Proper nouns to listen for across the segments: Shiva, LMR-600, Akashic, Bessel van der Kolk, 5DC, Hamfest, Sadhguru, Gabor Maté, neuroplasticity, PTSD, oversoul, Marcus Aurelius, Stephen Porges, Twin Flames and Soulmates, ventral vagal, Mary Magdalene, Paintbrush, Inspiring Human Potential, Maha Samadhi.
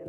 and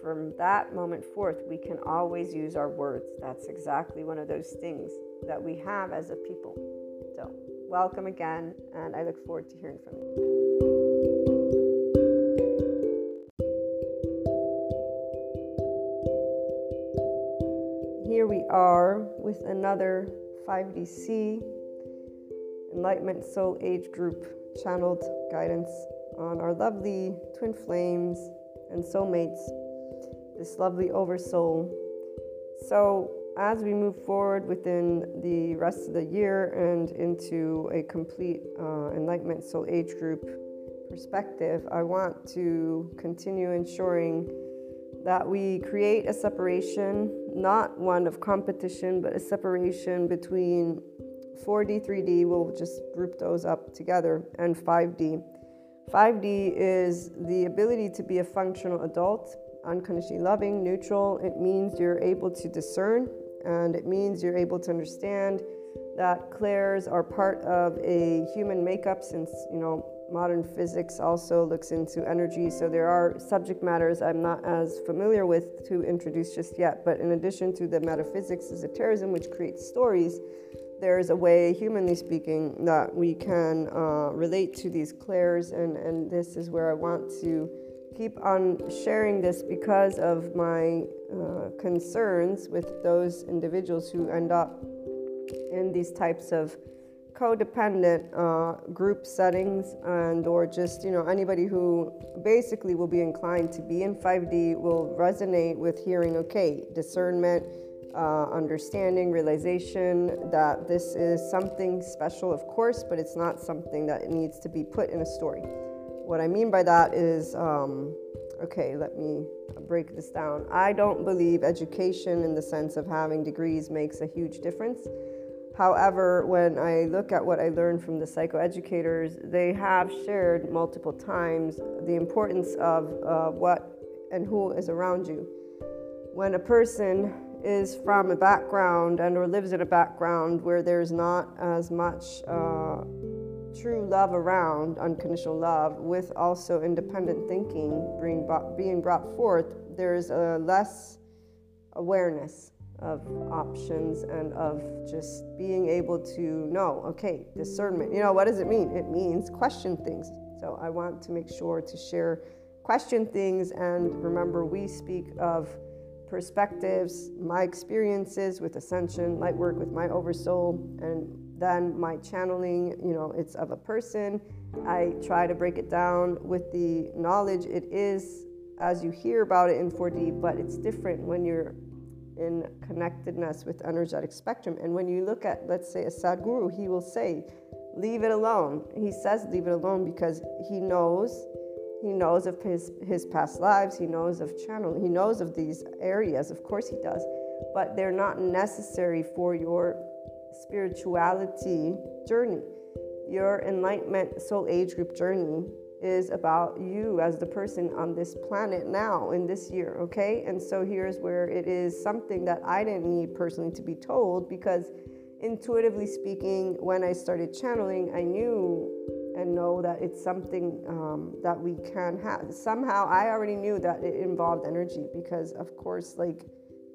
From that moment forth, we can always use our words. That's exactly one of those things that we have as a people. So, welcome again, and I look forward to hearing from you. Here Here we are with another 5DC Enlightenment Soul Age Group channeled guidance on our lovely Twin Flames and Soulmates, this lovely Oversoul. So as we move forward within the rest of the year and into a complete Enlightenment Soul Age Group perspective, I want to continue ensuring that we create a separation, not one of competition, but a separation between 4D, 3D, we'll just group those up together, and 5D. 5D is the ability to be a functional adult, unconditionally loving, neutral. It means you're able to discern, and it means you're able to understand that clairs are part of a human makeup, since, you know, modern physics also looks into energy, so there are subject matters I'm not as familiar with to introduce just yet. But in addition to the metaphysics is a terrorism which creates stories, there is a way, humanly speaking, that we can relate to these clairs, and this is where I want to keep on sharing this because of my concerns with those individuals who end up in these types of codependent group settings, and or just, you know, anybody who basically will be inclined to be in 5D will resonate with hearing, okay, discernment, understanding, realization that this is something special, of course, but it's not something that needs to be put in a story. What I mean by that is, okay, let me break this down. I don't believe education in the sense of having degrees makes a huge difference. However, when I look at what I learned from the psychoeducators, they have shared multiple times the importance of what and who is around you. When a person is from a background and or lives in a background where there's not as much true love around, unconditional love, with also independent thinking being brought forth, there's a less awareness of options and of just being able to know, okay, discernment, you know, what does it mean? It means question things. So I want to make sure to share question things, and remember, we speak of perspectives, my experiences with ascension, light work with my oversoul, and then my channeling, you know, it's of a person. I try to break it down with the knowledge it is as you hear about it in 4D, but it's different when you're in connectedness with energetic spectrum. And when you look at, let's say, a Sadhguru, he will say, leave it alone. He says leave it alone because he knows of his past lives, he knows of channeling, he knows of these areas, of course he does, but they're not necessary for your spirituality journey. Your enlightenment soul age group journey is about you as the person on this planet now, in this year, okay? And so here's where it is something that I didn't need personally to be told, because intuitively speaking, when I started channeling, I knew and know that it's something that we can have. Somehow I already knew that it involved energy, because of course, like,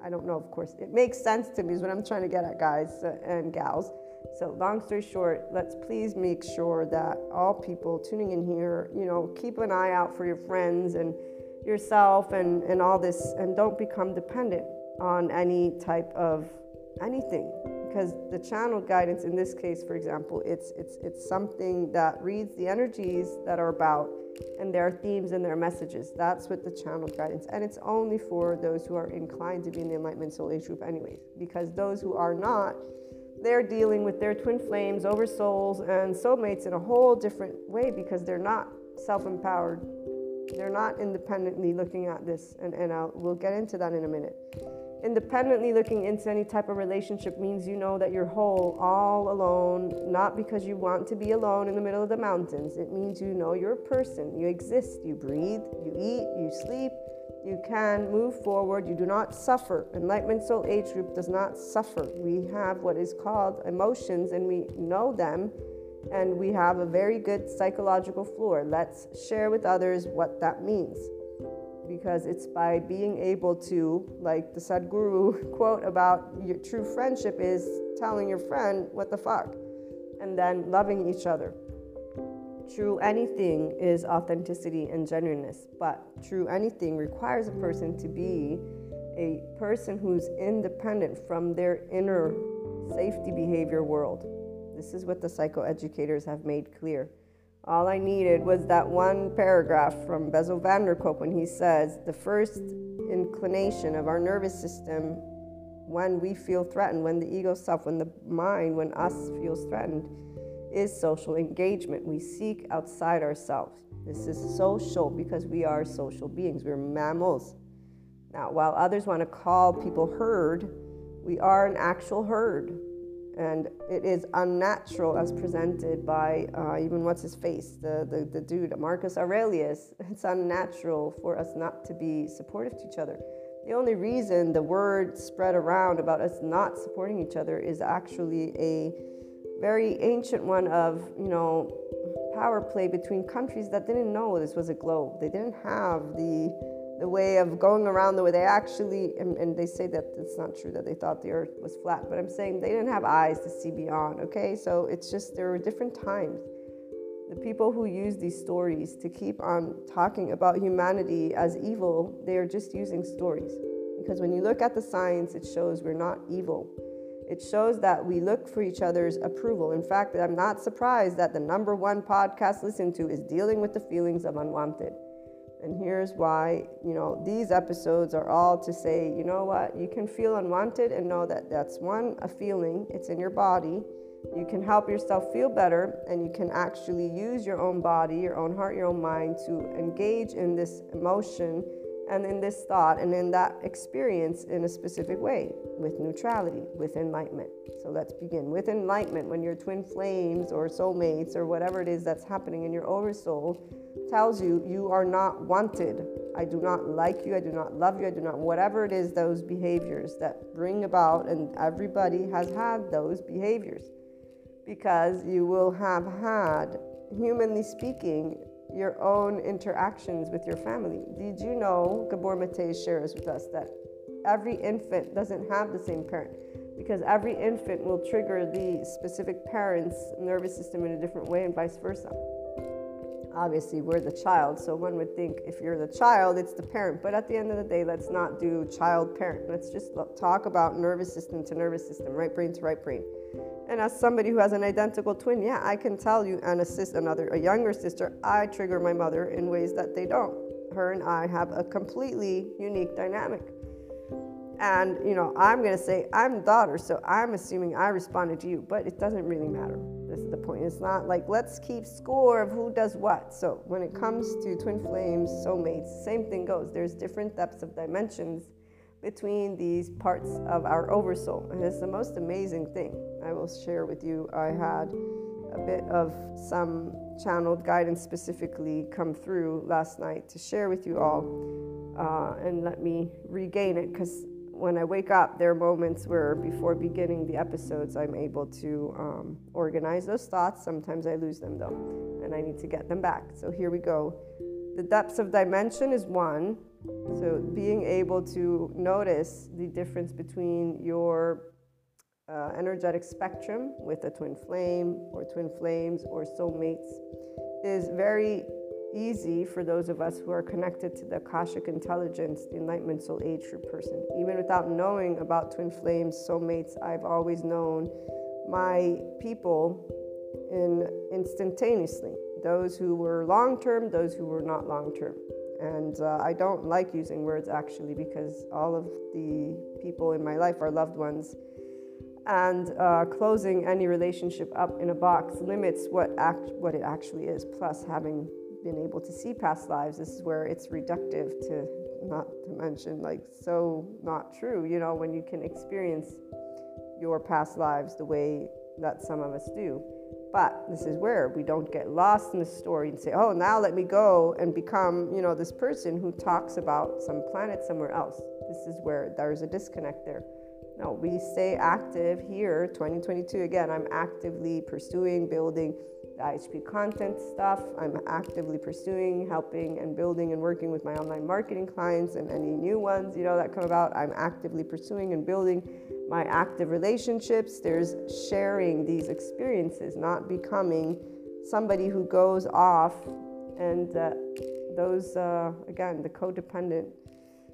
I don't know, of course, it makes sense to me is what I'm trying to get at, guys and gals. So long story short, let's please make sure that all people tuning in here, you know, keep an eye out for your friends and yourself and all this, and don't become dependent on any type of anything, because the channeled guidance in this case, for example, it's something that reads the energies that are about and their themes and their messages. That's what the channeled guidance, and it's only for those who are inclined to be in the Enlightenment Soul Age group anyways, because those who are not, they're dealing with their twin flames, oversouls, and soulmates in a whole different way, because they're not self-empowered. They're not independently looking at this, and we'll get into that in a minute. Independently looking into any type of relationship means you know that you're whole, all alone, not because you want to be alone in the middle of the mountains. It means you know you're a person, you exist, you breathe, you eat, you sleep, you can move forward, you do not suffer. Enlightenment Soul Age Group does not suffer. We have what is called emotions, and we know them, and we have a very good psychological floor. Let's share with others what that means, because it's by being able to, like the Sadhguru quote about your true friendship is telling your friend, what the fuck, and then loving each other. True anything is authenticity and genuineness, but true anything requires a person to be a person who's independent from their inner safety behavior world. This is what the psychoeducators have made clear. All I needed was that one paragraph from Bessel van der Kolk when he says, the first inclination of our nervous system when we feel threatened, when the ego self, when the mind, when us feels threatened, is social engagement. We seek outside ourselves. This is social because we are social beings. We're mammals. Now, while others want to call people herd, we are an actual herd. And it is unnatural as presented by even what's-his-face, the dude, Marcus Aurelius. It's unnatural for us not to be supportive to each other. The only reason the word spread around about us not supporting each other is actually a very ancient one of, you know, power play between countries that didn't know this was a globe. They didn't have the way of going around the way they actually, and they say that it's not true that they thought the earth was flat, but I'm saying they didn't have eyes to see beyond, okay? So it's just, there were different times. The people who use these stories to keep on talking about humanity as evil, they are just using stories. Because when you look at the science, it shows we're not evil. It shows that we look for each other's approval. In fact, I'm not surprised that the number one podcast listened to is dealing with the feelings of unwanted. And here's why, you know, these episodes are all to say, you know what, you can feel unwanted and know that that's one, a feeling, it's in your body. You can help yourself feel better and you can actually use your own body, your own heart, your own mind to engage in this emotion and in this thought and in that experience in a specific way with neutrality, with enlightenment. So let's begin with enlightenment. When your twin flames or soulmates or whatever it is that's happening in your oversoul tells you, you are not wanted. I do not like you. I do not love you. I do not, whatever it is, those behaviors that bring about, and everybody has had those behaviors because you will have had, humanly speaking, your own interactions with your family. Did you know, Gabor Maté shares with us that every infant doesn't have the same parent because every infant will trigger the specific parent's nervous system in a different way and vice versa. Obviously, we're the child, so one would think if you're the child, it's the parent. But at the end of the day, let's not do child-parent. Let's just talk about nervous system to nervous system, right brain to right brain. And as somebody who has an identical twin, yeah, I can tell you, and a younger sister, I trigger my mother in ways that they don't. Her and I have a completely unique dynamic. And, you know, I'm going to say I'm the daughter, so I'm assuming I responded to you, but it doesn't really matter. This is the point. It's not like, let's keep score of who does what. So when it comes to twin flames, soulmates, same thing goes. There's different depths of dimensions between these parts of our oversoul. And it's the most amazing thing. I will share with you, I had a bit of some channeled guidance specifically come through last night to share with you all. And let me regain it, because when I wake up, there are moments where before beginning the episodes, I'm able to organize those thoughts. Sometimes I lose them though, and I need to get them back. So here we go. The depths of dimension is one. So being able to notice the difference between your energetic spectrum with a twin flame or twin flames or soulmates is very easy for those of us who are connected to the Akashic intelligence, the enlightenment soul age group person. Even without knowing about twin flames, soulmates, I've always known my people instantaneously. Those who were long-term, those who were not long-term. And I don't like using words actually, because all of the people in my life are loved ones. And closing any relationship up in a box limits what it actually is. Plus, having been able to see past lives, this is where it's reductive to, not to mention, like, so not true, you know, when you can experience your past lives the way that some of us do. But this is where we don't get lost in the story and say, oh, now let me go and become, you know, this person who talks about some planet somewhere else. This is where there's a disconnect there. No, we stay active here, 2022. Again, I'm actively pursuing, building the IHP content stuff. I'm actively pursuing, helping and building and working with my online marketing clients and any new ones, you know, that come about. I'm actively pursuing and building my active relationships. There's sharing these experiences, not becoming somebody who goes off and those, again, the codependent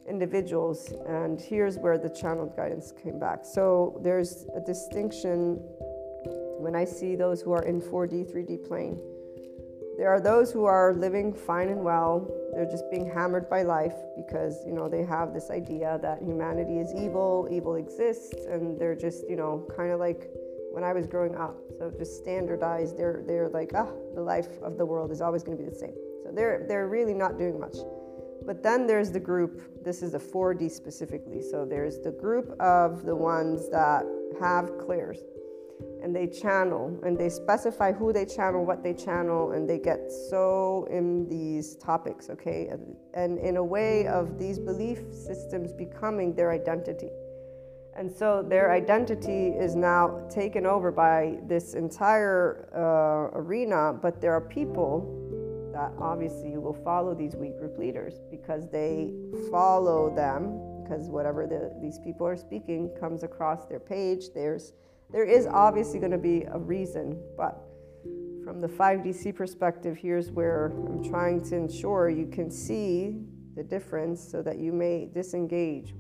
individuals, and here's where the channeled guidance came back. So there's a distinction when I see those who are in 4D, 3D plane. There are those who are living fine and well. They're just being hammered by life because, you know, they have this idea that humanity is evil, evil exists, and they're just, you know, kind of like when I was growing up. So just standardized, they're like, the life of the world is always going to be the same. So they're really not doing much. But then there's the group, this is the 4D specifically, so there's the group of the ones that have clears, and they channel, and they specify who they channel, what they channel, and they get so in these topics, okay? And in a way of these belief systems becoming their identity. And so their identity is now taken over by this entire arena, but there are people that obviously will follow these weak group leaders because they follow them, because whatever these people are speaking comes across their page. There is obviously going to be a reason, but from the 5DC perspective, here's where I'm trying to ensure you can see the difference so that you may disengage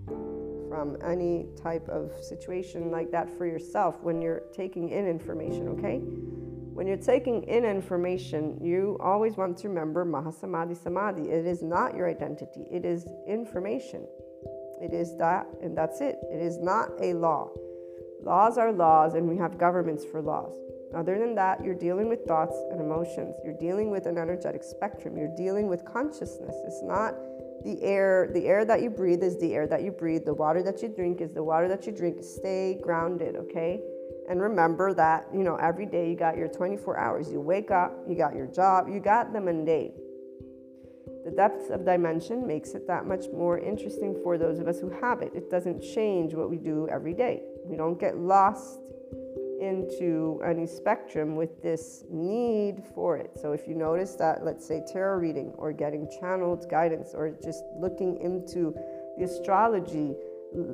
from any type of situation like that for yourself when you're taking in information, okay? When you're taking in information, you always want to remember Maha Samadhi Samadhi. It is not your identity. It is information. It is that, and that's it. It is not a law. Laws are laws, and we have governments for laws. Other than that, you're dealing with thoughts and emotions. You're dealing with an energetic spectrum. You're dealing with consciousness. It's not the air. The air that you breathe is the air that you breathe. The water that you drink is the water that you drink. Stay grounded, okay? And remember that, you know, every day you got your 24 hours. You wake up, you got your job, you got the mundane. The depth of dimension makes it that much more interesting for those of us who have it. It doesn't change what we do every day. We don't get lost into any spectrum with this need for it. So if you notice that, let's say, tarot reading or getting channeled guidance or just looking into the astrology,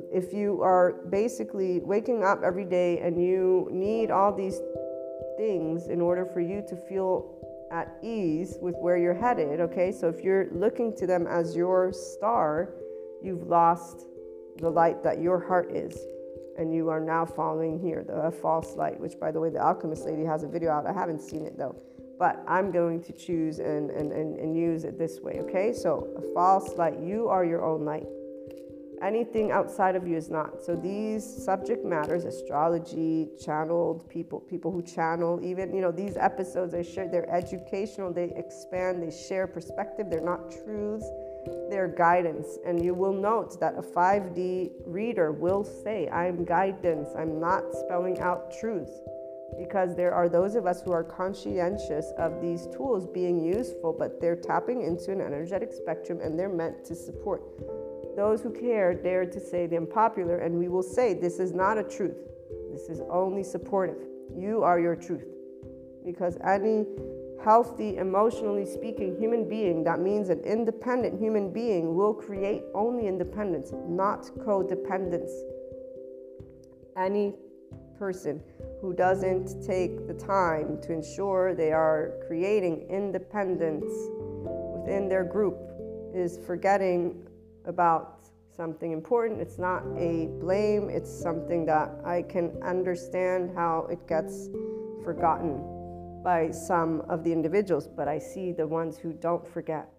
if you are basically waking up every day and you need all these things in order for you to feel at ease with where you're headed, okay? So if you're looking to them as your star, you've lost the light that your heart is, and you are now following here, the false light, which, by the way, the alchemist lady has a video out. I haven't seen it though, but I'm going to choose and use it this way, okay? So a false light, you are your own light. Anything outside of you is not. So these subject matters, astrology, channeled people who channel, even, you know, these episodes I share, they're educational, they expand, they share perspective, they're not truths, they're guidance. And you will note that a 5D reader will say, I'm guidance, I'm not spelling out truths, because there are those of us who are conscientious of these tools being useful, but they're tapping into an energetic spectrum and they're meant to support. Those who care dare to say the unpopular, and we will say this is not a truth. This is only supportive. You are your truth. Because any healthy, emotionally speaking human being, that means an independent human being, will create only independence, not codependence. Any person who doesn't take the time to ensure they are creating independence within their group is forgetting about something important. It's not a blame, it's something that I can understand how it gets forgotten by some of the individuals, but I see the ones who don't forget.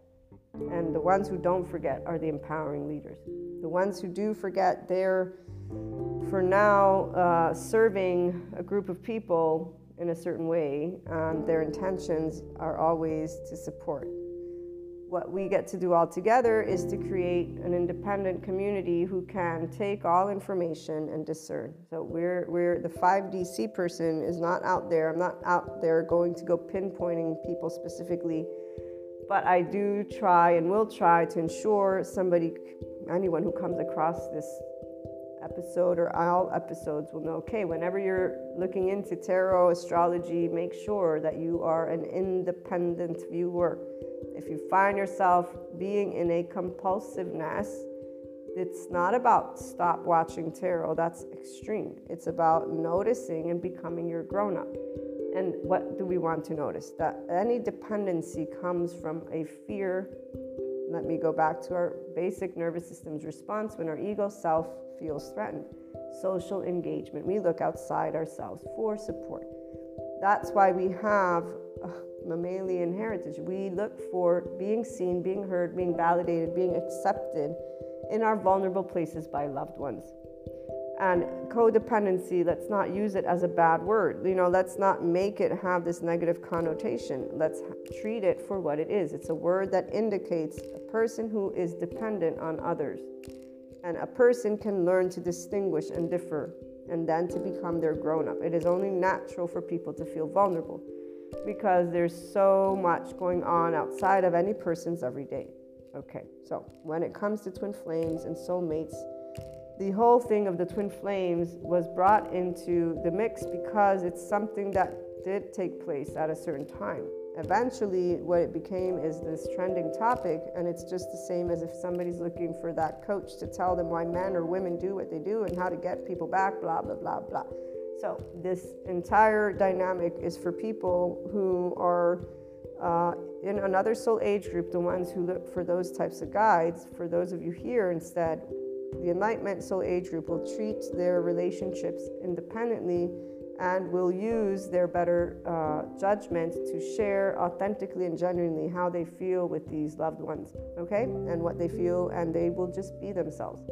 And the ones who don't forget are the empowering leaders. The ones who do forget, they're for now serving a group of people in a certain way, and their intentions are always to support. What we get to do all together is to create an independent community who can take all information and discern. So we're the 5DC person is not out there. I'm not out there going to go pinpointing people specifically, but I do try and will try to ensure anyone who comes across this episode or all episodes will know, okay, whenever you're looking into tarot, astrology, make sure that you are an independent viewer. If you find yourself being in a compulsiveness, it's not about stop watching tarot. That's extreme. It's about noticing and becoming your grown-up. And what do we want to notice? That any dependency comes from a fear Let me go back to our basic nervous system's response when our ego self feels threatened. Social engagement. We look outside ourselves for support. That's why we have mammalian heritage. We look for being seen, being heard, being validated, being accepted in our vulnerable places by loved ones. And codependency, let's not use it as a bad word. You know, let's not make it have this negative connotation. Let's treat it for what it is. It's a word that indicates a person who is dependent on others. And a person can learn to distinguish and differ and then to become their grown-up. It is only natural for people to feel vulnerable because there's so much going on outside of any person's everyday. Okay, so when it comes to twin flames and soulmates, the whole thing of the twin flames was brought into the mix because it's something that did take place at a certain time. Eventually, what it became is this trending topic, and it's just the same as if somebody's looking for that coach to tell them why men or women do what they do and how to get people back, blah, blah, blah, blah. So this entire dynamic is for people who are in another soul age group, the ones who look for those types of guides. For those of you here instead, the Enlightenment soul age group will treat their relationships independently and will use their better judgment to share authentically and genuinely how they feel with these loved ones, okay? And what they feel, and they will just be themselves.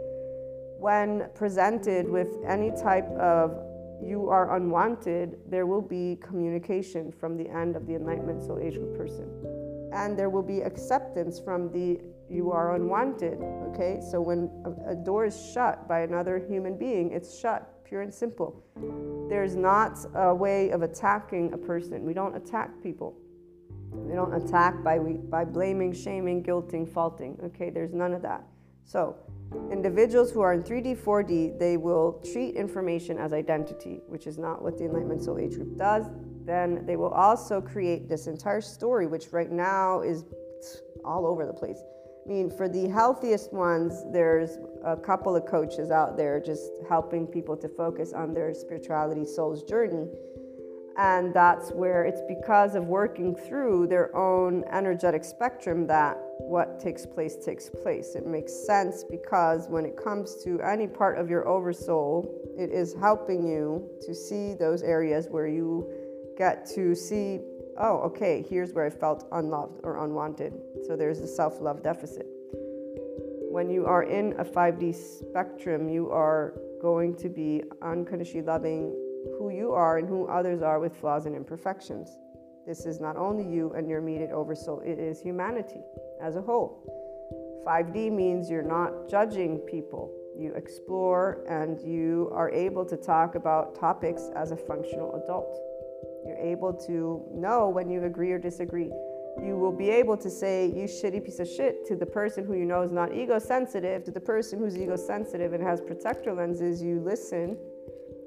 When presented with any type of you are unwanted, there will be communication from the end of the Enlightenment soul age group person. And there will be acceptance from the you are unwanted, okay? So when a door is shut by another human being, it's shut, pure and simple. There's not a way of attacking a person. We don't attack people. We don't attack by blaming, shaming, guilting, faulting, okay? There's none of that. So individuals who are in 3D, 4D, they will treat information as identity, which is not what the Enlightenment Soul Age Group does. Then they will also create this entire story, which right now is all over the place. I mean, for the healthiest ones, there's a couple of coaches out there just helping people to focus on their spirituality, soul's journey. And that's where it's because of working through their own energetic spectrum that what takes place takes place. It makes sense because when it comes to any part of your oversoul, it is helping you to see those areas where you get to see, oh, okay, here's where I felt unloved or unwanted. So there's the self-love deficit. When you are in a 5D spectrum, you are going to be unconditionally loving who you are and who others are with flaws and imperfections. This is not only you and your immediate oversoul, it is humanity as a whole. 5D means you're not judging people. You explore and you are able to talk about topics as a functional adult. You're able to know when you agree or disagree. You will be able to say, you shitty piece of shit, to the person who you know is not ego-sensitive, to the person who's ego-sensitive and has protector lenses. You listen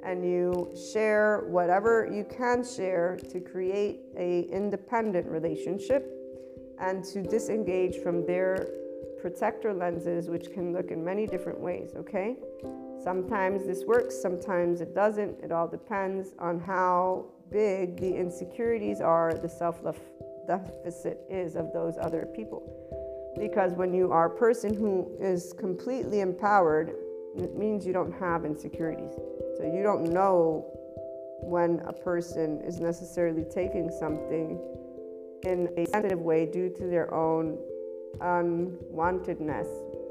and you share whatever you can share to create an independent relationship and to disengage from their protector lenses, which can look in many different ways, okay? Sometimes this works, sometimes it doesn't. It all depends on how big the insecurities are, the self-love deficit is of those other people. Because when you are a person who is completely empowered, it means you don't have insecurities. So you don't know when a person is necessarily taking something in a sensitive way due to their own unwantedness,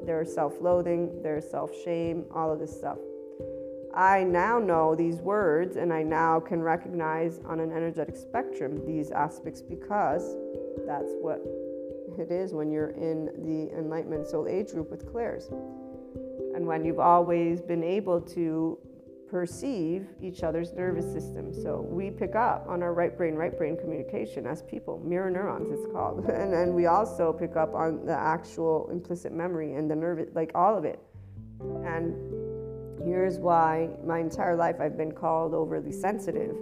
their self-loathing, their self-shame, all of this stuff. I now know these words, and I now can recognize on an energetic spectrum these aspects, because that's what it is when you're in the Enlightenment Soul Age group with Claire's. And when you've always been able to perceive each other's nervous system. So we pick up on our right brain communication as people, mirror neurons it's called. And then we also pick up on the actual implicit memory and the nervous, like all of it. And here's why my entire life I've been called overly sensitive.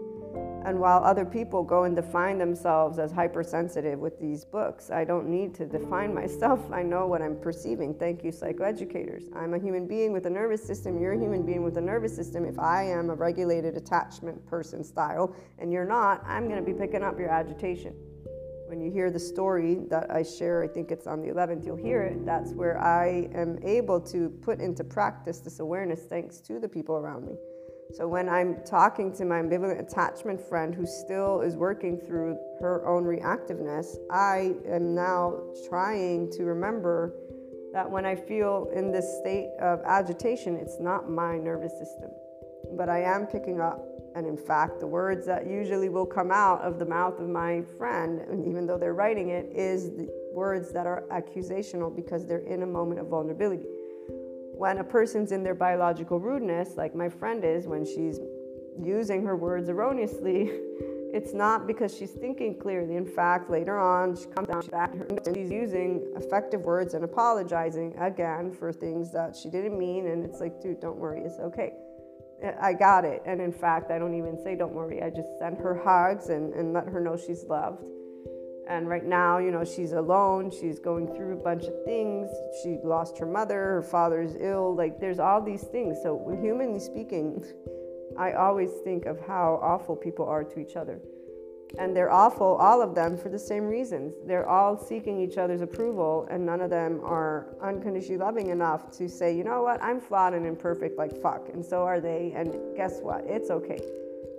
And while other people go and define themselves as hypersensitive with these books, I don't need to define myself. I know what I'm perceiving. Thank you, psychoeducators. I'm a human being with a nervous system. You're a human being with a nervous system. If I am a regulated attachment person style and you're not, I'm going to be picking up your agitation. When you hear the story that I share, I think it's on the 11th, you'll hear it. That's where I am able to put into practice this awareness thanks to the people around me. So when I'm talking to my ambivalent attachment friend who still is working through her own reactiveness, I am now trying to remember that when I feel in this state of agitation, it's not my nervous system. But I am picking up, and in fact, the words that usually will come out of the mouth of my friend, and even though they're writing it, is the words that are accusational because they're in a moment of vulnerability. When a person's in their biological rudeness, like my friend is, when she's using her words erroneously, it's not because she's thinking clearly. In fact, later on, she comes down, she's using effective words and apologizing again for things that she didn't mean, and it's like, dude, don't worry, it's okay. I got it. And in fact, I don't even say don't worry. I just send her hugs and let her know she's loved. And right now, you know, she's alone. She's going through a bunch of things. She lost her mother. Her father's ill. Like, there's all these things. So humanly speaking, I always think of how awful people are to each other. And they're awful, all of them, for the same reasons. They're all seeking each other's approval, and none of them are unconditionally loving enough to say, you know what, I'm flawed and imperfect like fuck, and so are they, and guess what, it's okay.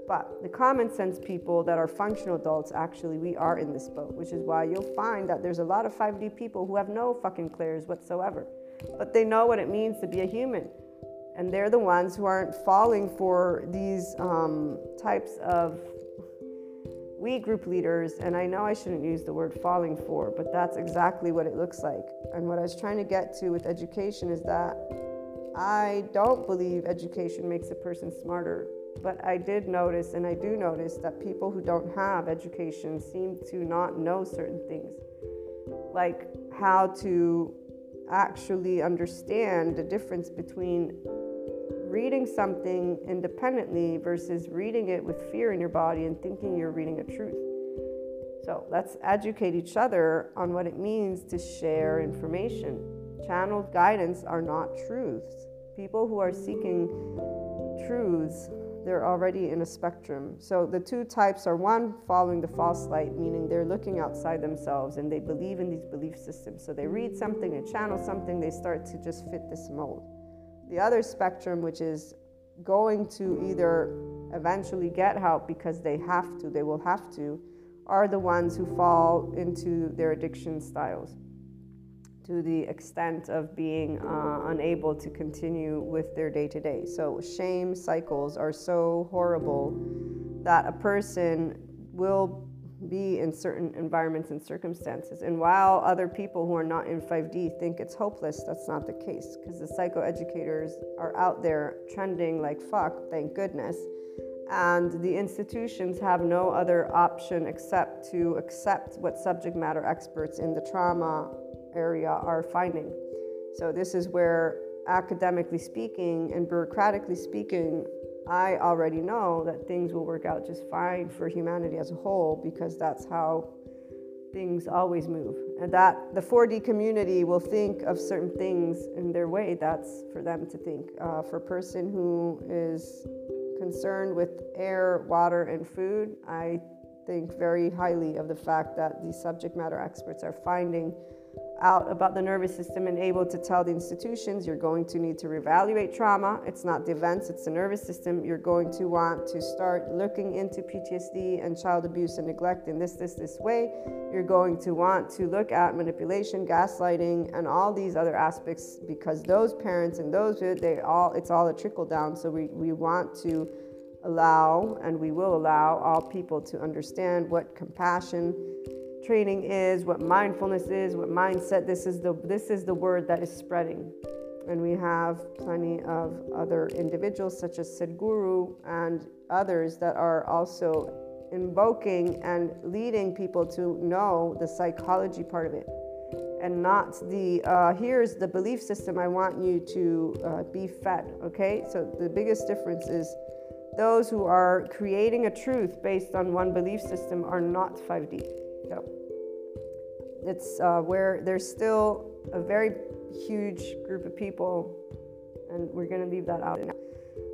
But the common sense people that are functional adults, actually, we are in this boat, which is why you'll find that there's a lot of 5D people who have no fucking clairs whatsoever, but they know what it means to be a human. And they're the ones who aren't falling for these types of we group leaders, and I know I shouldn't use the word falling for, but that's exactly what it looks like. And what I was trying to get to with education is that I don't believe education makes a person smarter, but I did notice, and I do notice, that people who don't have education seem to not know certain things, like how to actually understand the difference between reading something independently versus reading it with fear in your body and thinking you're reading a truth. So let's educate each other on what it means to share information. Channeled guidance are not truths. People who are seeking truths, they're already in a spectrum. So the two types are, one, following the false light, meaning they're looking outside themselves and they believe in these belief systems. So they read something, they channel something, they start to just fit this mold. The other spectrum, which is going to either eventually get help because they have to, they will have to, are the ones who fall into their addiction styles to the extent of being unable to continue with their day-to-day. So shame cycles are so horrible that a person will be in certain environments and circumstances. And while other people who are not in 5D think it's hopeless, that's not the case, because the psychoeducators are out there trending like fuck, thank goodness. And the institutions have no other option except to accept what subject matter experts in the trauma area are finding. So this is where, academically speaking and bureaucratically speaking, I already know that things will work out just fine for humanity as a whole, because that's how things always move. And that the 4D community will think of certain things in their way, that's for them to think. For a person who is concerned with air, water, and food, I think very highly of the fact that these subject matter experts are finding out about the nervous system and able to tell the institutions, you're going to need to reevaluate trauma. It's not the events, it's the nervous system. You're going to want to start looking into PTSD and child abuse and neglect in this way. You're going to want to look at manipulation, gaslighting, and all these other aspects, because those parents and those, it's all a trickle down. So we want to allow, and we will allow, all people to understand what compassion training is, what mindfulness is, what mindset. This is the word that is spreading, and we have plenty of other individuals such as Sadhguru and others that are also invoking and leading people to know the psychology part of it, and not the here's the belief system I want you to be fed. Okay, so the biggest difference is those who are creating a truth based on one belief system are not 5D. So it's where there's still a very huge group of people, and we're going to leave that out.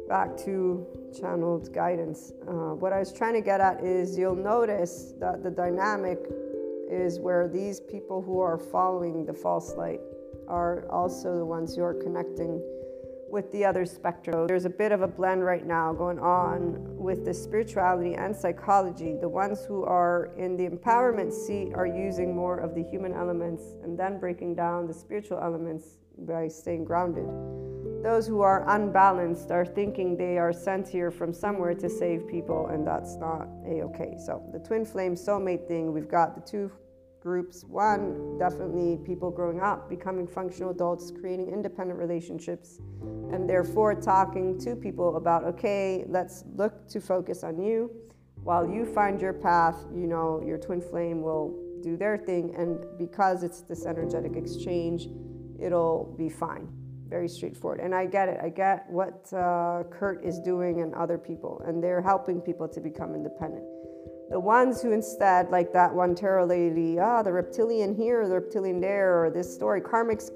Back to channeled guidance. What I was trying to get at is, you'll notice that the dynamic is where these people who are following the false light are also the ones who are connecting with the other spectrum. There's a bit of a blend right now going on with the spirituality and psychology. The ones who are in the empowerment seat are using more of the human elements and then breaking down the spiritual elements by staying grounded. Those who are unbalanced are thinking they are sent here from somewhere to save people, and that's not a-okay. So the twin flame soulmate thing, we've got the two groups. One, definitely people growing up, becoming functional adults, creating independent relationships, and therefore talking to people about, okay, let's look to focus on you. While you find your path, you know, your twin flame will do their thing, and because it's this energetic exchange, it'll be fine. Very straightforward. And I get it. I get what Kurt is doing and other people, and they're helping people to become independent. The ones who instead, like that one tarot lady, the reptilian here, the reptilian there, or this story, karmics,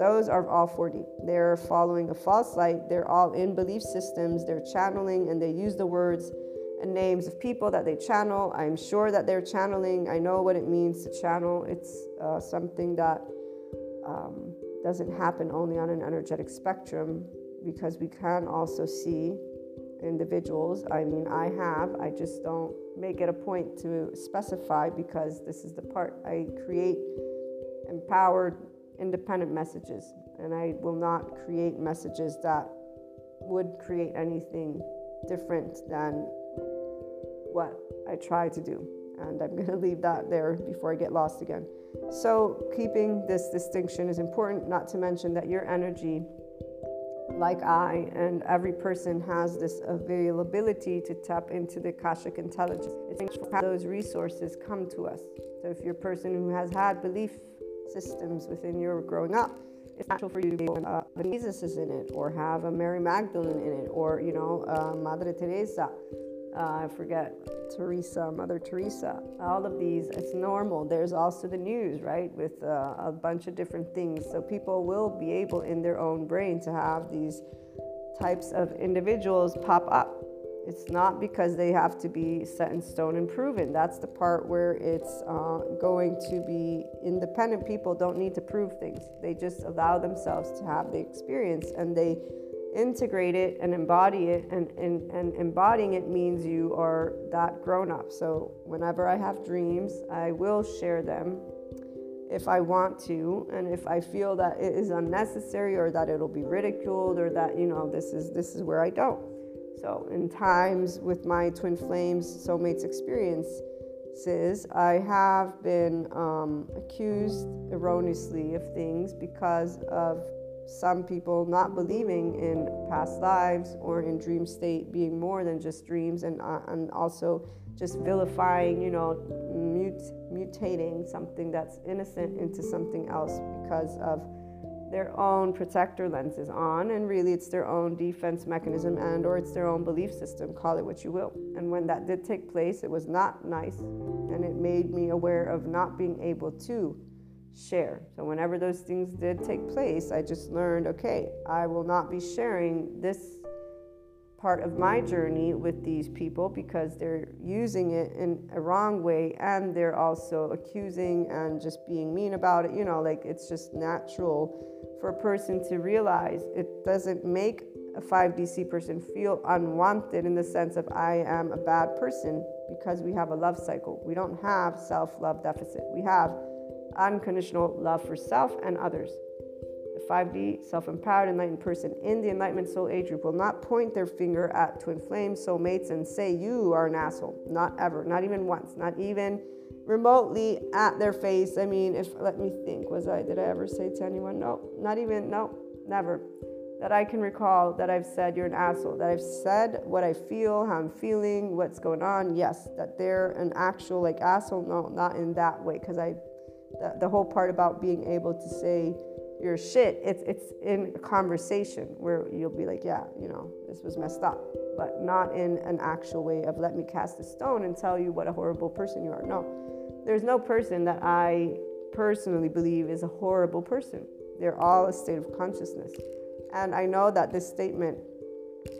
those are all 4D. They're following a false light. They're all in belief systems. They're channeling, and they use the words and names of people that they channel. I'm sure that they're channeling. I know what it means to channel. It's something that doesn't happen only on an energetic spectrum, because we can also see individuals. I mean, I just don't make it a point to specify, because this is the part I create empowered, independent messages, and I will not create messages that would create anything different than what I try to do. And I'm going to leave that there before I get lost again. So keeping this distinction is important, not to mention that your energy, like I and every person, has this availability to tap into the Akashic intelligence. It's how those resources come to us. So if you're a person who has had belief systems within your growing up, it's natural for you to be able to have Jesus is in it, or have a Mary Magdalene in it, or, you know, Madre Teresa. I forget, Mother Teresa, all of these, it's normal. There's also the news, right, with a bunch of different things. So people will be able in their own brain to have these types of individuals pop up. It's not because they have to be set in stone and proven. That's the part where it's going to be independent. People don't need to prove things. They just allow themselves to have the experience, and they integrate it and embody it, and embodying it means you are that grown up. So whenever I have dreams, I will share them if I want to, and if I feel that it is unnecessary, or that it'll be ridiculed, or that, you know, this is where I don't. So in times with my twin flames soulmates experiences, I have been accused erroneously of things because of some people not believing in past lives or in dream state being more than just dreams, and also just vilifying, you know, mutating something that's innocent into something else because of their own protector lenses on, and really it's their own defense mechanism, and or it's their own belief system, call it what you will. And when that did take place, it was not nice, and it made me aware of not being able to share. So whenever those things did take place, I just learned, okay, I will not be sharing this part of my journey with these people, because they're using it in a wrong way, and they're also accusing and just being mean about it. You know, like, it's just natural for a person to realize it doesn't make a 5DC person feel unwanted in the sense of I am a bad person, because we have a love cycle. We don't have self-love deficit. We have unconditional love for self and others. The 5D self-empowered enlightened person in the enlightenment soul age group will not point their finger at twin flame soulmates and say you are an asshole. Not ever, not even once, not even remotely at their face. I mean, if, let me think, did I ever say to anyone? No, never. That I can recall that I've said you're an asshole, that I've said what I feel, how I'm feeling, what's going on. Yes, that they're an actual like asshole. No, not in that way, because the whole part about being able to say your shit, it's in a conversation where you'll be like, yeah, you know, this was messed up, but not in an actual way of let me cast a stone and tell you what a horrible person you are. No, there's no person that I personally believe is a horrible person. They're all a state of consciousness. And I know that this statement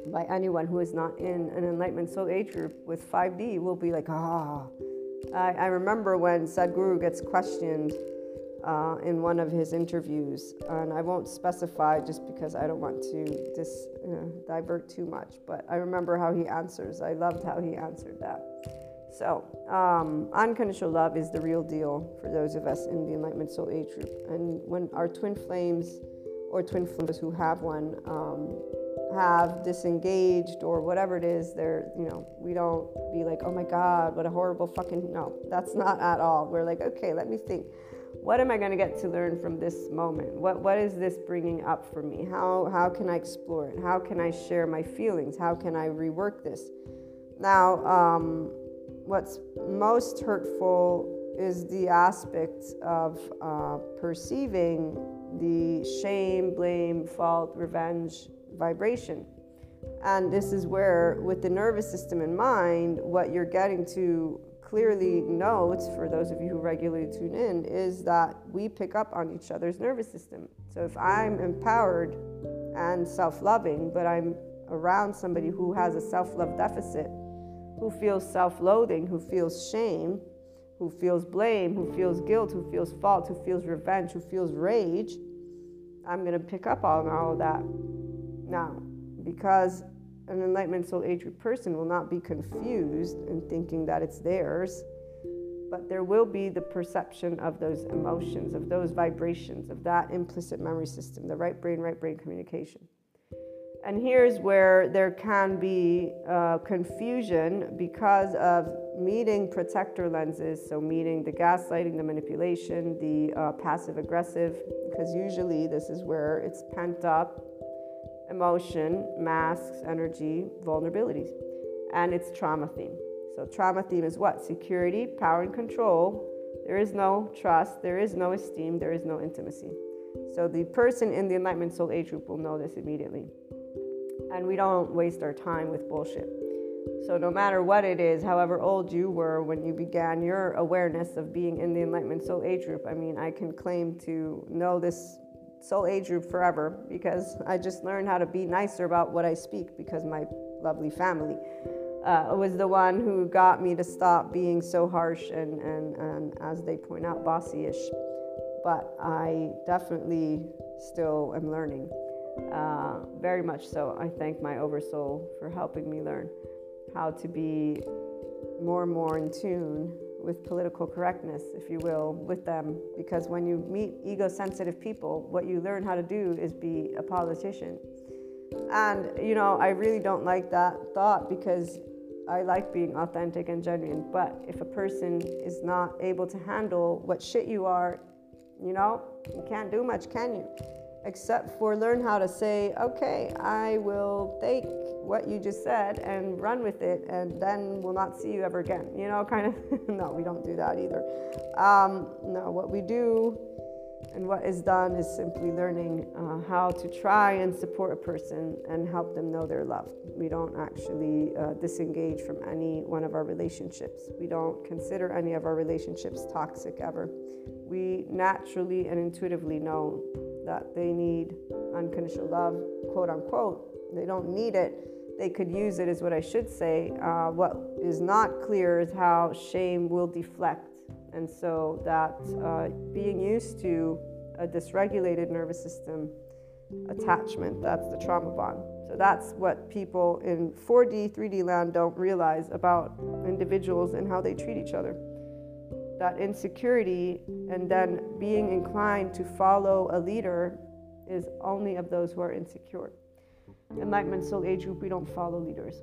by anyone who is not in an enlightenment soul age group with 5D will be like, I remember when Sadhguru gets questioned in one of his interviews, and I won't specify just because I don't want to divert too much, but I remember how he answers. I loved how he answered that. So, unconditional love is the real deal for those of us in the Enlightenment Soul Age group. And when our twin flames or twin flames who have one have disengaged or whatever it is, they're, we don't be like, oh my God, what a horrible fucking, no, that's not at all. We're like, okay, let me think. What am I going to get to learn from this moment? What is this bringing up for me? How can I explore it? How can I share my feelings? How can I rework this? Now, what's most hurtful is the aspect of perceiving the shame, blame, fault, revenge vibration. And this is where, with the nervous system in mind, what you're getting to clearly notes, for those of you who regularly tune in, is that we pick up on each other's nervous system. So if I'm empowered and self-loving, but I'm around somebody who has a self-love deficit, who feels self-loathing, who feels shame, who feels blame, who feels guilt, who feels fault, who feels revenge, who feels rage, I'm going to pick up on all of that now, because an Enlightenment Soul Age person will not be confused in thinking that it's theirs, but there will be the perception of those emotions, of those vibrations, of that implicit memory system, the right brain communication. And here's where there can be confusion because of meeting protector lenses, so meeting the gaslighting, the manipulation, the passive aggressive, because usually this is where it's pent up emotion, masks, energy, vulnerabilities, and it's trauma theme. So trauma theme is what? Security, power, and control. There is no trust, there is no esteem, there is no intimacy. So the person in the Enlightenment Soul Age group will know this immediately. And we don't waste our time with bullshit. So no matter what it is, however old you were when you began your awareness of being in the Enlightenment Soul Age group, I mean, I can claim to know this Soul Age group forever, because I just learned how to be nicer about what I speak, because my lovely family was the one who got me to stop being so harsh and as they point out, bossy-ish. But I definitely still am learning. Very much so. I thank my oversoul for helping me learn how to be more and more in tune with political correctness, if you will, with them. Because when you meet ego-sensitive people, what you learn how to do is be a politician. And, I really don't like that thought, because I like being authentic and genuine. But if a person is not able to handle what shit you are, you can't do much, can you? Except for learn how to say, okay, I will take what you just said and run with it, and then we'll not see you ever again. No, we don't do that either. No, what we do and what is done is simply learning how to try and support a person and help them know they're loved. We don't actually disengage from any one of our relationships. We don't consider any of our relationships toxic ever. We naturally and intuitively know that they need unconditional love, quote unquote. They don't need it. They could use it, is what I should say. What is not clear is how shame will deflect. And so that being used to a dysregulated nervous system attachment, that's the trauma bond. So that's what people in 4D, 3D land don't realize about individuals and how they treat each other. That insecurity and then being inclined to follow a leader is only of those who are insecure. Enlightenment Soul Age group, we don't follow leaders.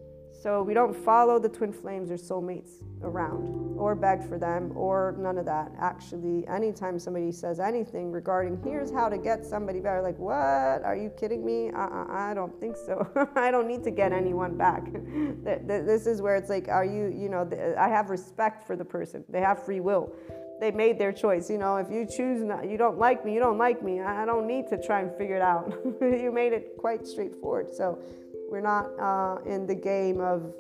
So we don't follow the twin flames or soulmates around, or beg for them, or none of that. Actually, anytime somebody says anything regarding, here's how to get somebody better, like, what? Are you kidding me? I don't think so. I don't need to get anyone back. This is where it's like, are you, I have respect for the person. They have free will. They made their choice. If you choose not, you don't like me. I don't need to try and figure it out. You made it quite straightforward. So we're not in the game of,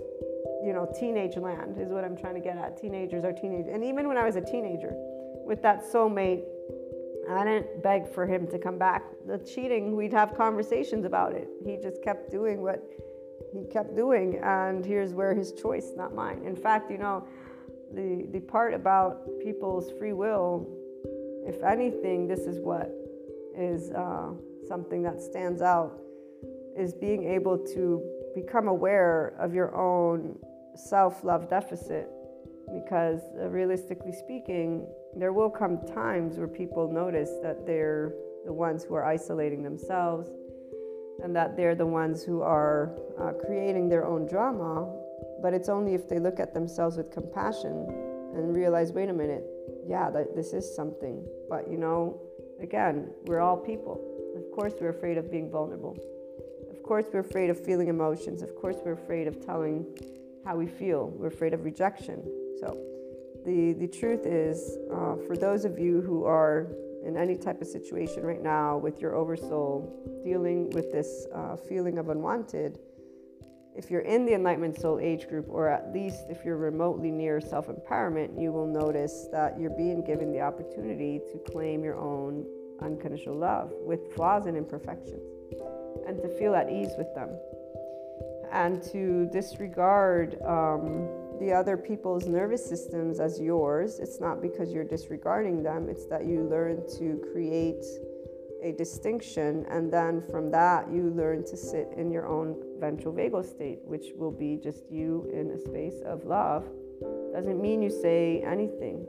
teenage land is what I'm trying to get at. Teenagers are teenagers. And even when I was a teenager with that soulmate, I didn't beg for him to come back. The cheating, we'd have conversations about it. He just kept doing what he kept doing. And here's where his choice, not mine. In fact, the part about people's free will, if anything, this is what is something that stands out, is being able to become aware of your own self-love deficit, because realistically speaking, there will come times where people notice that they're the ones who are isolating themselves and that they're the ones who are creating their own drama. But it's only if they look at themselves with compassion and realize, wait a minute, yeah, this is something. But, you know, again, we're all people. Of course we're afraid of being vulnerable. Of course we're afraid of feeling emotions. Of course we're afraid of telling how we feel. We're afraid of rejection. So the truth is, for those of you who are in any type of situation right now with your oversoul, dealing with this feeling of unwanted, if you're in the Enlightenment Soul Age group, or at least if you're remotely near self-empowerment, you will notice that you're being given the opportunity to claim your own unconditional love with flaws and imperfections, and to feel at ease with them, and to disregard the other people's nervous systems as yours. It's not because you're disregarding them, it's that you learn to create a distinction, and then from that you learn to sit in your own ventral vagal state, which will be just you in a space of love. Doesn't mean you say anything,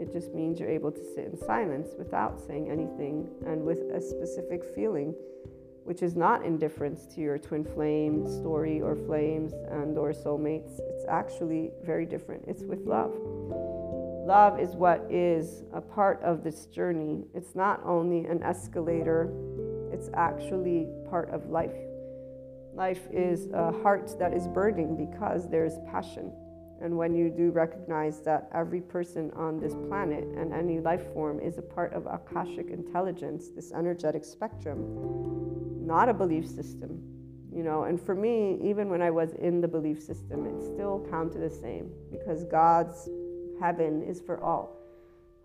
it just means you're able to sit in silence without saying anything, and with a specific feeling, which is not indifference to your twin flame story or flames and or soulmates. It's actually very different. It's with love. Love is what is a part of this journey. It's not only an escalator, it's actually part of life. Life is a heart that is burning because there is passion. And when you do recognize that every person on this planet and any life form is a part of Akashic intelligence, this energetic spectrum, not a belief system, you know. And for me, even when I was in the belief system, it still counted the same, because God's heaven is for all.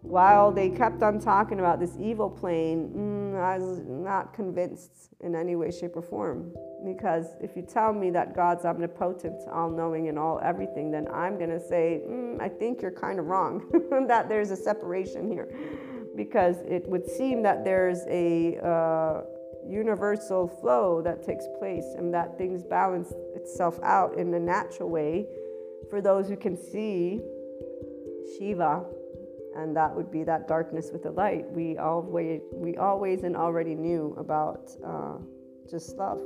While they kept on talking about this evil plane, I was not convinced in any way, shape, or form. Because if you tell me that God's omnipotent, all-knowing, and all-everything, then I'm going to say, I think you're kind of wrong, that there's a separation here. Because it would seem that there's a universal flow that takes place, and that things balance itself out in a natural way for those who can see Shiva, and that would be that darkness with the light. We always and already knew about just love.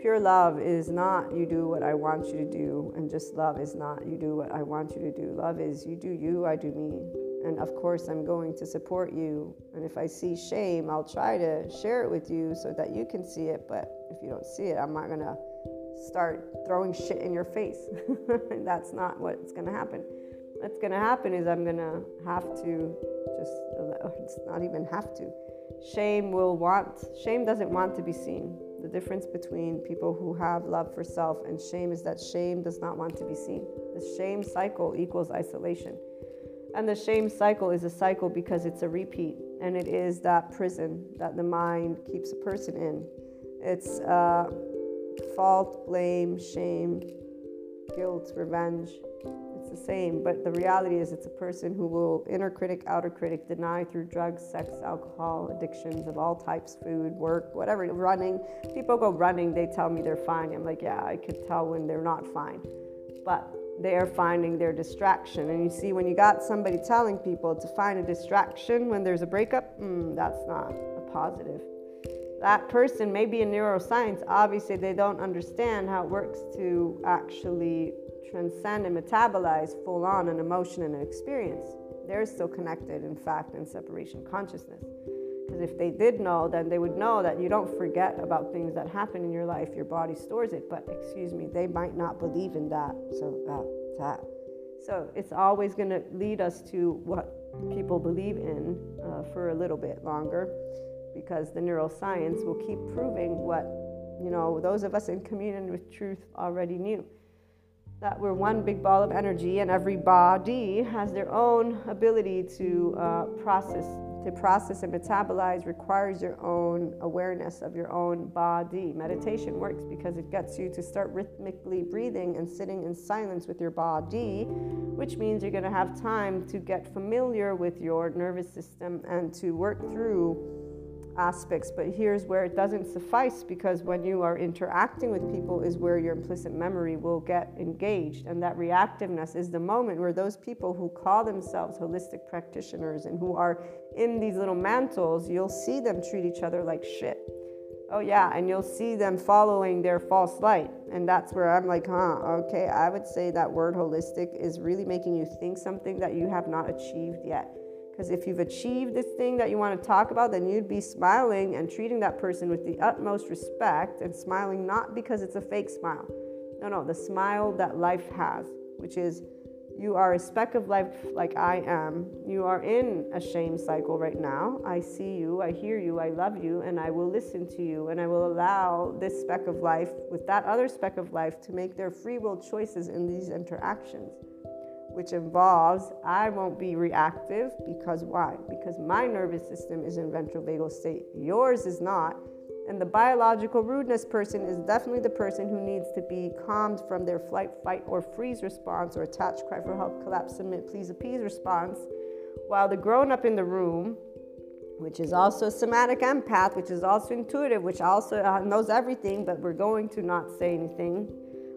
Pure love is not you do what I want you to do, and just love is not you do what I want you to do. Love is you do you, I do me, and of course I'm going to support you, and if I see shame, I'll try to share it with you so that you can see it, but if you don't see it, I'm not going to start throwing shit in your face. That's not what's going to happen. What's going to happen is I'm going to have to just, it's not even have to. Shame doesn't want to be seen. The difference between people who have love for self and shame is that shame does not want to be seen. The shame cycle equals isolation. And the shame cycle is a cycle because it's a repeat. And it is that prison that the mind keeps a person in. It's fault, blame, shame, guilt, revenge. The same, but the reality is it's a person who will inner critic, outer critic, deny through drugs, sex, alcohol, addictions of all types, food, work, whatever, running. People go running, they tell me they're fine. I'm like, yeah, I could tell when they're not fine, but they are finding their distraction. And you see, when you got somebody telling people to find a distraction when there's a breakup, that's not a positive. That person may be in neuroscience. Obviously, they don't understand how it works to actually transcend and metabolize full on an emotion and an experience. They're still connected, in fact, in separation consciousness. Because if they did know, then they would know that you don't forget about things that happen in your life. Your body stores it, but excuse me, they might not believe in that. So it's always going to lead us to what people believe in for a little bit longer, because the neuroscience will keep proving what, you know, those of us in communion with truth already knew. That we're one big ball of energy, and every body has their own ability to process to process and metabolize requires your own awareness of your own body. Meditation works because it gets you to start rhythmically breathing and sitting in silence with your body, which means you're going to have time to get familiar with your nervous system and to work through aspects. But here's where it doesn't suffice, because when you are interacting with people is where your implicit memory will get engaged, and that reactiveness is the moment where those people who call themselves holistic practitioners and who are in these little mantles, you'll see them treat each other like shit. Oh yeah, and you'll see them following their false light, and that's where I'm like, okay, I would say that word holistic is really making you think something that you have not achieved yet. Because if you've achieved this thing that you want to talk about, then you'd be smiling and treating that person with the utmost respect, and smiling not because it's a fake smile. No, the smile that life has, which is you are a speck of life like I am. You are in a shame cycle right now. I see you, I hear you, I love you, and I will listen to you, and I will allow this speck of life with that other speck of life to make their free will choices in these interactions, which involves I won't be reactive. Because why? Because my nervous system is in ventral vagal state, yours is not, and the biological rudeness person is definitely the person who needs to be calmed from their flight, fight, or freeze response, or attach, cry for help, collapse, submit, please, appease response, while the grown-up in the room, which is also a somatic empath, which is also intuitive, which also knows everything, but we're going to not say anything,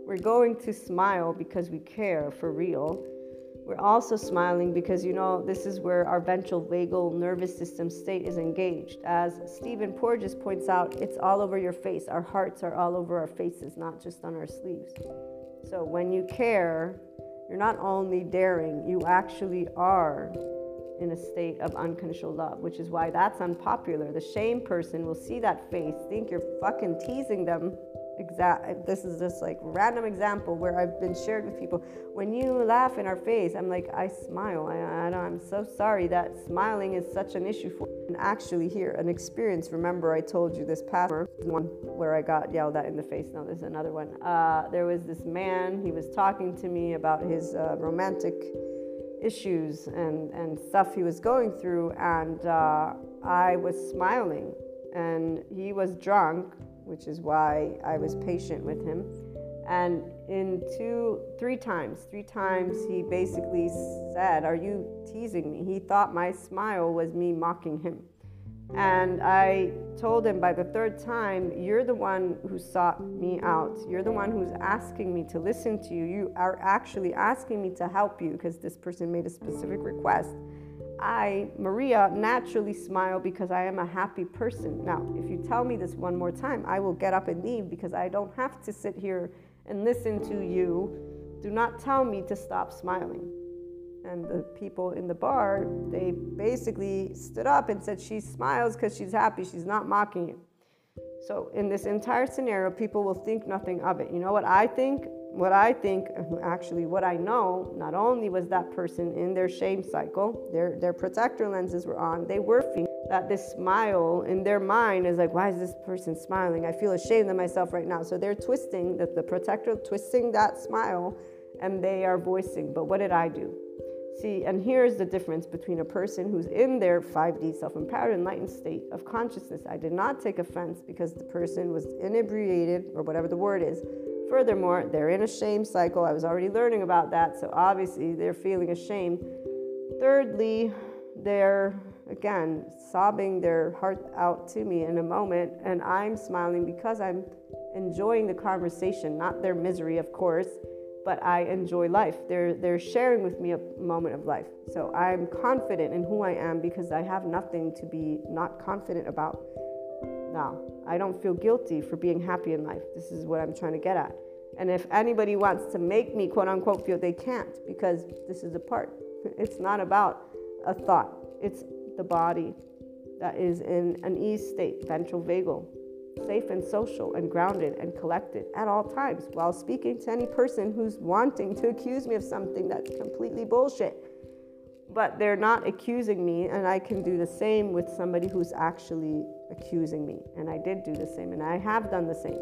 we're going to smile because we care for real. We're also smiling because, you know, this is where our ventral vagal nervous system state is engaged. As Stephen Porges points out, it's all over your face. Our hearts are all over our faces, not just on our sleeves. So when you care, you're not only daring, you actually are in a state of unconditional love, which is why that's unpopular. The shame person will see that face, think you're fucking teasing them. This is just like random example where I've been shared with people. When you laugh in our face, I'm like, I smile. I'm so sorry that smiling is such an issue for you. And actually here, an experience. Remember I told you this past one where I got yelled at in the face. No, there's another one. There was this man, he was talking to me about his romantic issues and stuff he was going through. And I was smiling and he was drunk, which is why I was patient with him. And in three times he basically said, "Are you teasing me?" He thought my smile was me mocking him. And I told him by the third time, you're the one who sought me out. You're the one who's asking me to listen to you. You are actually asking me to help you because this person made a specific request. I, Maria, naturally smile because I am a happy person. Now, if you tell me this one more time, I will get up and leave because I don't have to sit here and listen to you. Do not tell me to stop smiling. And the people in the bar, they basically stood up and said, she smiles because she's happy. She's not mocking you. So in this entire scenario, people will think nothing of it. You know what I think? What I know, not only was that person in their shame cycle, their protector lenses were on, they were feeling that this smile in their mind is like, why is this person smiling? I feel ashamed of myself right now. So they're twisting, the protector twisting that smile, and they are voicing, but what did I do? See, and here's the difference between a person who's in their 5D self-empowered enlightened state of consciousness. I did not take offense because the person was inebriated, or whatever the word is. Furthermore, they're in a shame cycle. I was already learning about that, so obviously they're feeling ashamed. Thirdly, they're, again, sobbing their heart out to me in a moment, and I'm smiling because I'm enjoying the conversation, not their misery, of course, but I enjoy life. They're sharing with me a moment of life. So I'm confident in who I am because I have nothing to be not confident about. Now, I don't feel guilty for being happy in life. This is what I'm trying to get at. And if anybody wants to make me, quote unquote, feel, they can't, because this is the part. It's not about a thought. It's the body that is in an ease state, ventral vagal, safe and social and grounded and collected at all times, while speaking to any person who's wanting to accuse me of something that's completely bullshit. But they're not accusing me, and I can do the same with somebody who's actually accusing me. And I did do the same, and I have done the same.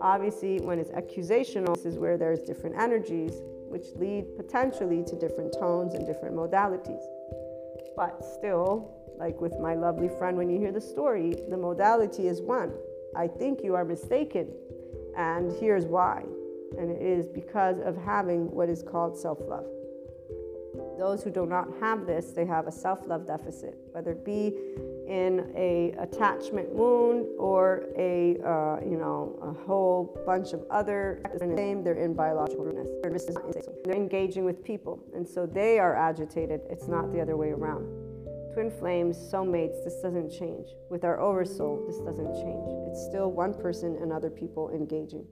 Obviously, when it's accusational, this is where there's different energies, which lead potentially to different tones and different modalities. But still, like with my lovely friend, when you hear the story, the modality is one. I think you are mistaken, and here's why. And it is because of having what is called self-love. Those who do not have this, they have a self-love deficit, whether it be in a attachment wound or a whole bunch of other things. They're in biological illness. They're engaging with people, and so they are agitated. It's not the other way around. Twin flames, soulmates, this doesn't change. With our oversoul, this doesn't change. It's still one person and other people engaging.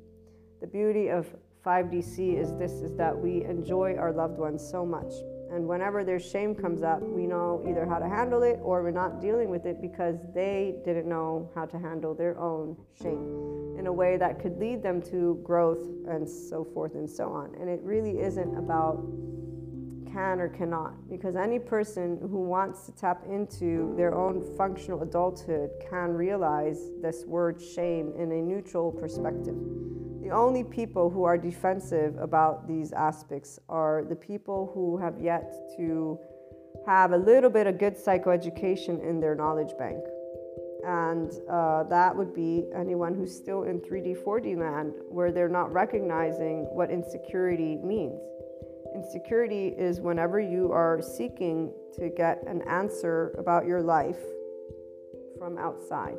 The beauty of 5DC is that we enjoy our loved ones so much. And whenever their shame comes up, we know either how to handle it or we're not dealing with it because they didn't know how to handle their own shame in a way that could lead them to growth and so forth and so on. And it really isn't about can or cannot, because any person who wants to tap into their own functional adulthood can realize this word shame in a neutral perspective. The only people who are defensive about these aspects are the people who have yet to have a little bit of good psychoeducation in their knowledge bank. And that would be anyone who's still in 3D, 4D land, where they're not recognizing what insecurity means. Insecurity is whenever you are seeking to get an answer about your life from outside.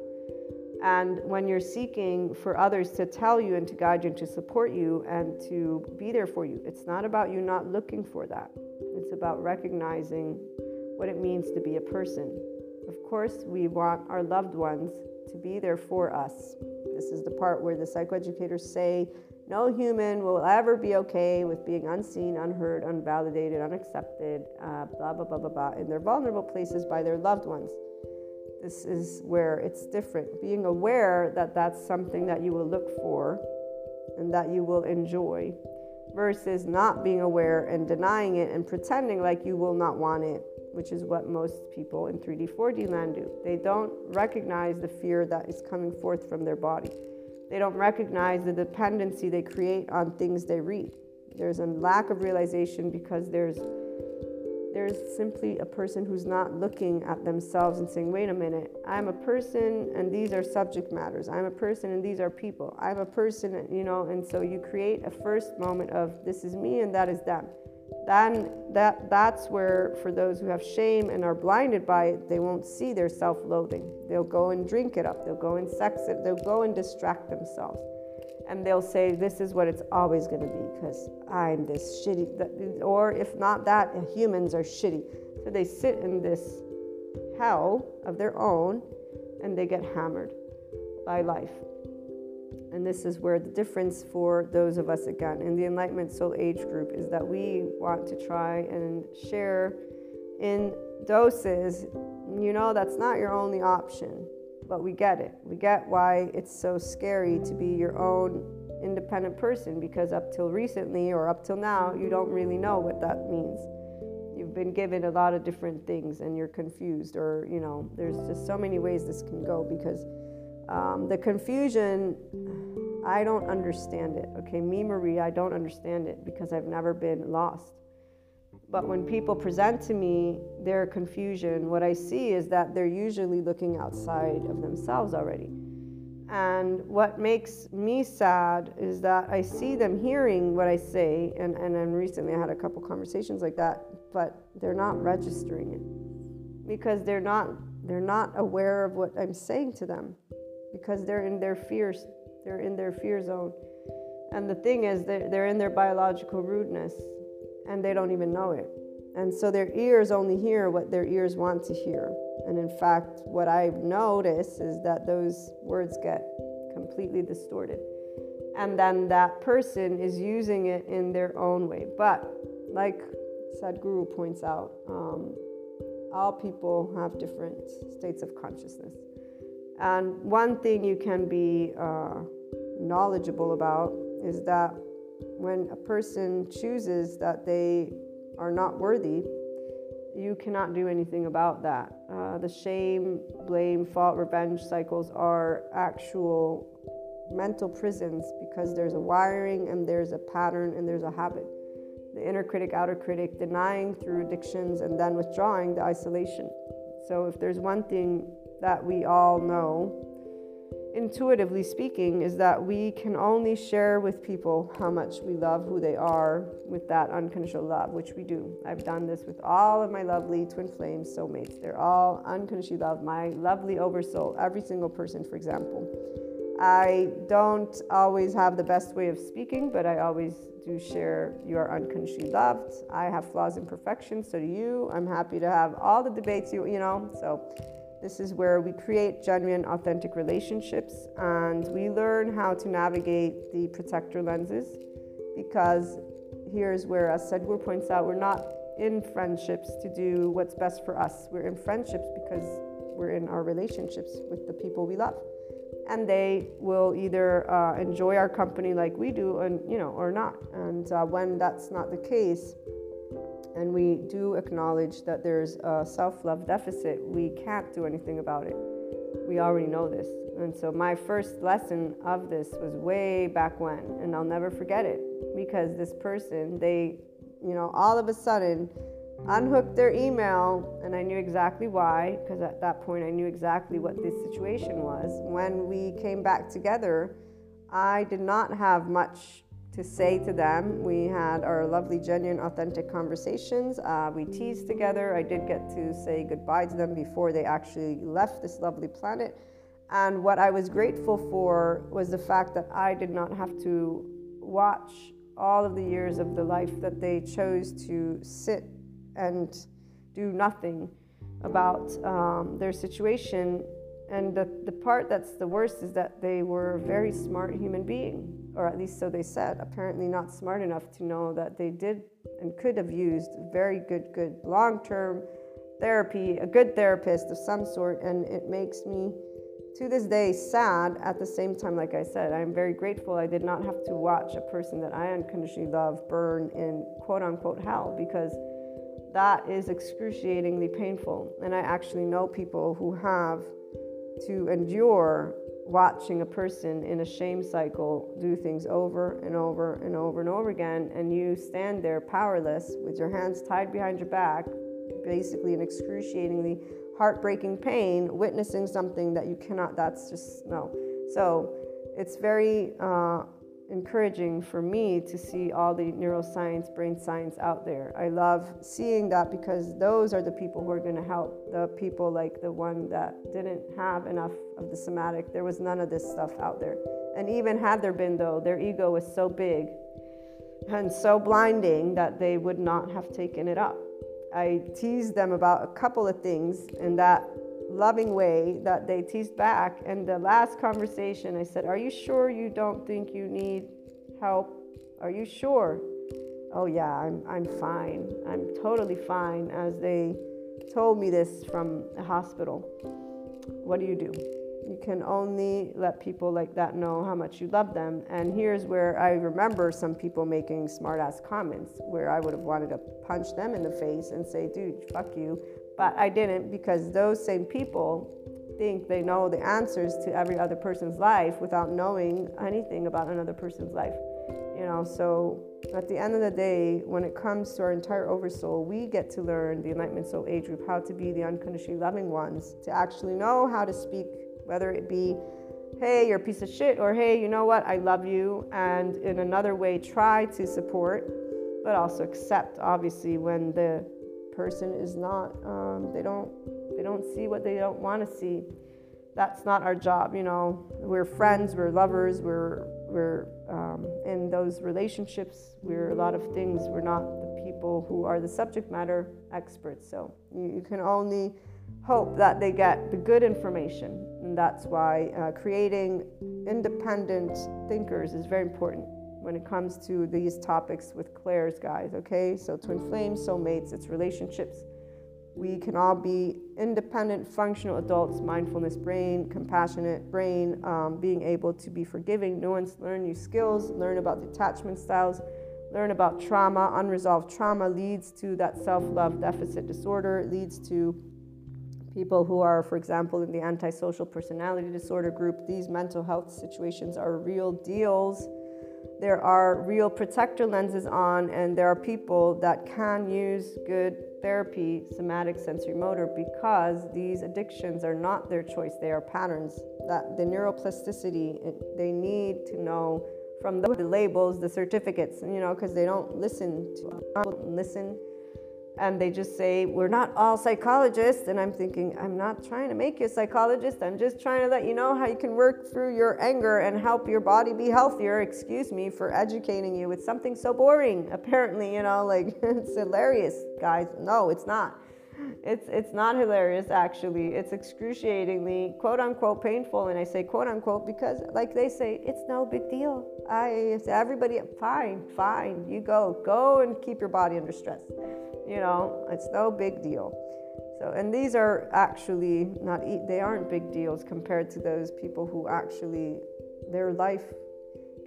And when you're seeking for others to tell you and to guide you and to support you and to be there for you, it's not about you not looking for that. It's about recognizing what it means to be a person. Of course, we want our loved ones to be there for us. This is the part where the psychoeducators say, no human will ever be okay with being unseen, unheard, unvalidated, unaccepted, blah, blah, blah, blah, blah, in their vulnerable places by their loved ones. This is where it's different. Being aware that that's something that you will look for and that you will enjoy versus not being aware and denying it and pretending like you will not want it, which is what most people in 3D, 4D land do. They don't recognize the fear that is coming forth from their body. They don't recognize the dependency they create on things they read. There's a lack of realization because there's simply a person who's not looking at themselves and saying, wait a minute, I'm a person and these are subject matters. I'm a person and these are people. I'm a person, and so you create a first moment of this is me and that is them. Then that's where, for those who have shame and are blinded by it, they won't see their self-loathing. They'll go and drink it up. They'll go and sex it. They'll go and distract themselves. And they'll say, this is what it's always going to be because I'm this shitty, or if not that, humans are shitty. So they sit in this hell of their own and they get hammered by life. And this is where the difference for those of us, again, in the Enlightenment Soul Age group is that we want to try and share in doses. That's not your only option. But we get it. We get why it's so scary to be your own independent person, because up till recently or up till now, you don't really know what that means. You've been given a lot of different things and you're confused, or, there's just so many ways this can go because the confusion, I don't understand it. Okay, me, Marie, I don't understand it because I've never been lost. But when people present to me their confusion, what I see is that they're usually looking outside of themselves already. And what makes me sad is that I see them hearing what I say, and then recently I had a couple conversations like that, but they're not registering it because they're not aware of what I'm saying to them because they're in their fear zone. And the thing is, they're in their biological rudeness. And they don't even know it. And so their ears only hear what their ears want to hear. And in fact, what I've noticed is that those words get completely distorted. And then that person is using it in their own way. But like Sadhguru points out, all people have different states of consciousness. And one thing you can be knowledgeable about is that when a person chooses that they are not worthy, you cannot do anything about that. The shame, blame, fault, revenge cycles are actual mental prisons because there's a wiring and there's a pattern and there's a habit. The inner critic, outer critic, denying through addictions, and then withdrawing, the isolation. So if there's one thing that we all know, intuitively speaking, is that we can only share with people how much we love who they are with that unconditional love, which we do. I've done this with all of my lovely twin flames soulmates. They're all unconditionally loved. My lovely oversoul, every single person, for example. I don't always have the best way of speaking, but I always do share you are unconditionally loved. I have flaws and imperfections, so do you. I'm happy to have all the debates, so... This is where we create genuine, authentic relationships, and we learn how to navigate the protector lenses, because here's where, as Sadhguru points out, we're not in friendships to do what's best for us. We're in friendships because we're in our relationships with the people we love. And they will either enjoy our company like we do, and or not. And when that's not the case, and we do acknowledge that there's a self-love deficit, we can't do anything about it. We already know this. And so my first lesson of this was way back when, and I'll never forget it, because this person, they, all of a sudden unhooked their email, and I knew exactly why, because at that point I knew exactly what this situation was. When we came back together, I did not have much to say to them. We had our lovely, genuine, authentic conversations. We teased together. I did get to say goodbye to them before they actually left this lovely planet. And what I was grateful for was the fact that I did not have to watch all of the years of the life that they chose to sit and do nothing about their situation. And the part that's the worst is that they were a very smart human being, or at least so they said, apparently not smart enough to know that they did and could have used very good long-term therapy, a good therapist of some sort. And it makes me, to this day, sad. At the same time, like I said, I'm very grateful I did not have to watch a person that I unconditionally love burn in quote-unquote hell, because that is excruciatingly painful. And I actually know people who have to endure watching a person in a shame cycle do things over and over and over and over again, and you stand there powerless with your hands tied behind your back, basically in excruciatingly heartbreaking pain, witnessing something that you cannot, that's just, no. So it's very encouraging for me to see all the neuroscience, brain science out there. I love seeing that, because those are the people who are going to help the people like the one that didn't have enough of the somatic. There was none of this stuff out there. And even had there been, though, their ego was so big and so blinding that they would not have taken it up. I teased them about a couple of things in that loving way that they teased back. And the last conversation, I said, "Are you sure you don't think you need help? Are you sure?" "Oh yeah, I'm fine. I'm totally fine," as they told me this from a hospital. What do? You can only let people like that know how much you love them. And here's where I remember some people making smart-ass comments where I would have wanted to punch them in the face and say, "Dude, fuck you." But I didn't, because those same people think they know the answers to every other person's life without knowing anything about another person's life. So at the end of the day, when it comes to our entire oversoul, we get to learn, the Enlightenment Soul Age Group, how to be the unconditionally loving ones, to actually know how to speak, whether it be, "Hey, you're a piece of shit," or "Hey, you know what, I love you," and in another way try to support, but also accept, obviously, when the person is not, they don't see what they don't want to see. That's not our job, We're friends, we're lovers, we're in those relationships. We're a lot of things. We're not the people who are the subject matter experts. So you can only hope that they get the good information, and that's why creating independent thinkers is very important when it comes to these topics with Claire's guys, okay? So twin flames, soulmates, it's relationships. We can all be independent, functional adults, mindfulness brain, compassionate brain, being able to be forgiving, nuanced, learn new skills, learn about detachment styles, learn about trauma. Unresolved trauma leads to that self-love deficit disorder. It leads to people who are, for example, in the antisocial personality disorder group. These mental health situations are real deals. there are real protector lenses on, and there are people that can use good therapy, somatic sensory motor, because these addictions are not their choice, they are patterns. That the neuroplasticity, they need to know from the labels, the certificates, you know, because they don't listen and they just say, we're not all psychologists. And I'm thinking, I'm not trying to make you a psychologist. I'm just trying to let you know how you can work through your anger and help your body be healthier. Excuse me for educating you with something so boring, apparently, you know, like it's hilarious, guys. No, it's not. It's not hilarious, actually. It's excruciatingly, quote unquote, painful. And I say quote unquote because, like they say, it's no big deal. Everybody, fine, you go and keep your body under stress. You know, it's no big deal. So, and these are actually not, they aren't big deals compared to those people who actually, their life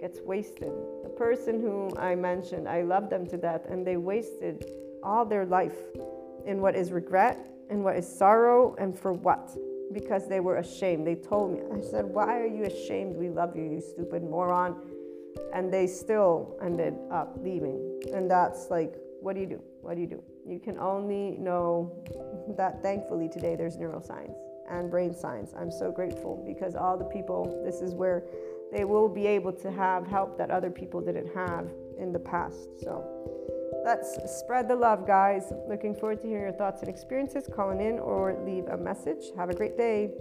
gets wasted. The person who I mentioned, I love them to death, and they wasted all their life in what is regret and what is sorrow, and for what? Because they were ashamed. They told me, I said, why are you ashamed? We love you, you stupid moron. And they still ended up leaving. And that's like, what do you do? What do you do? You can only know that, thankfully, today there's neuroscience and brain science. I'm so grateful, because all the people, this is where they will be able to have help that other people didn't have in the past. So let's spread the love, guys. Looking forward to hearing your thoughts and experiences. Call in or leave a message. Have a great day.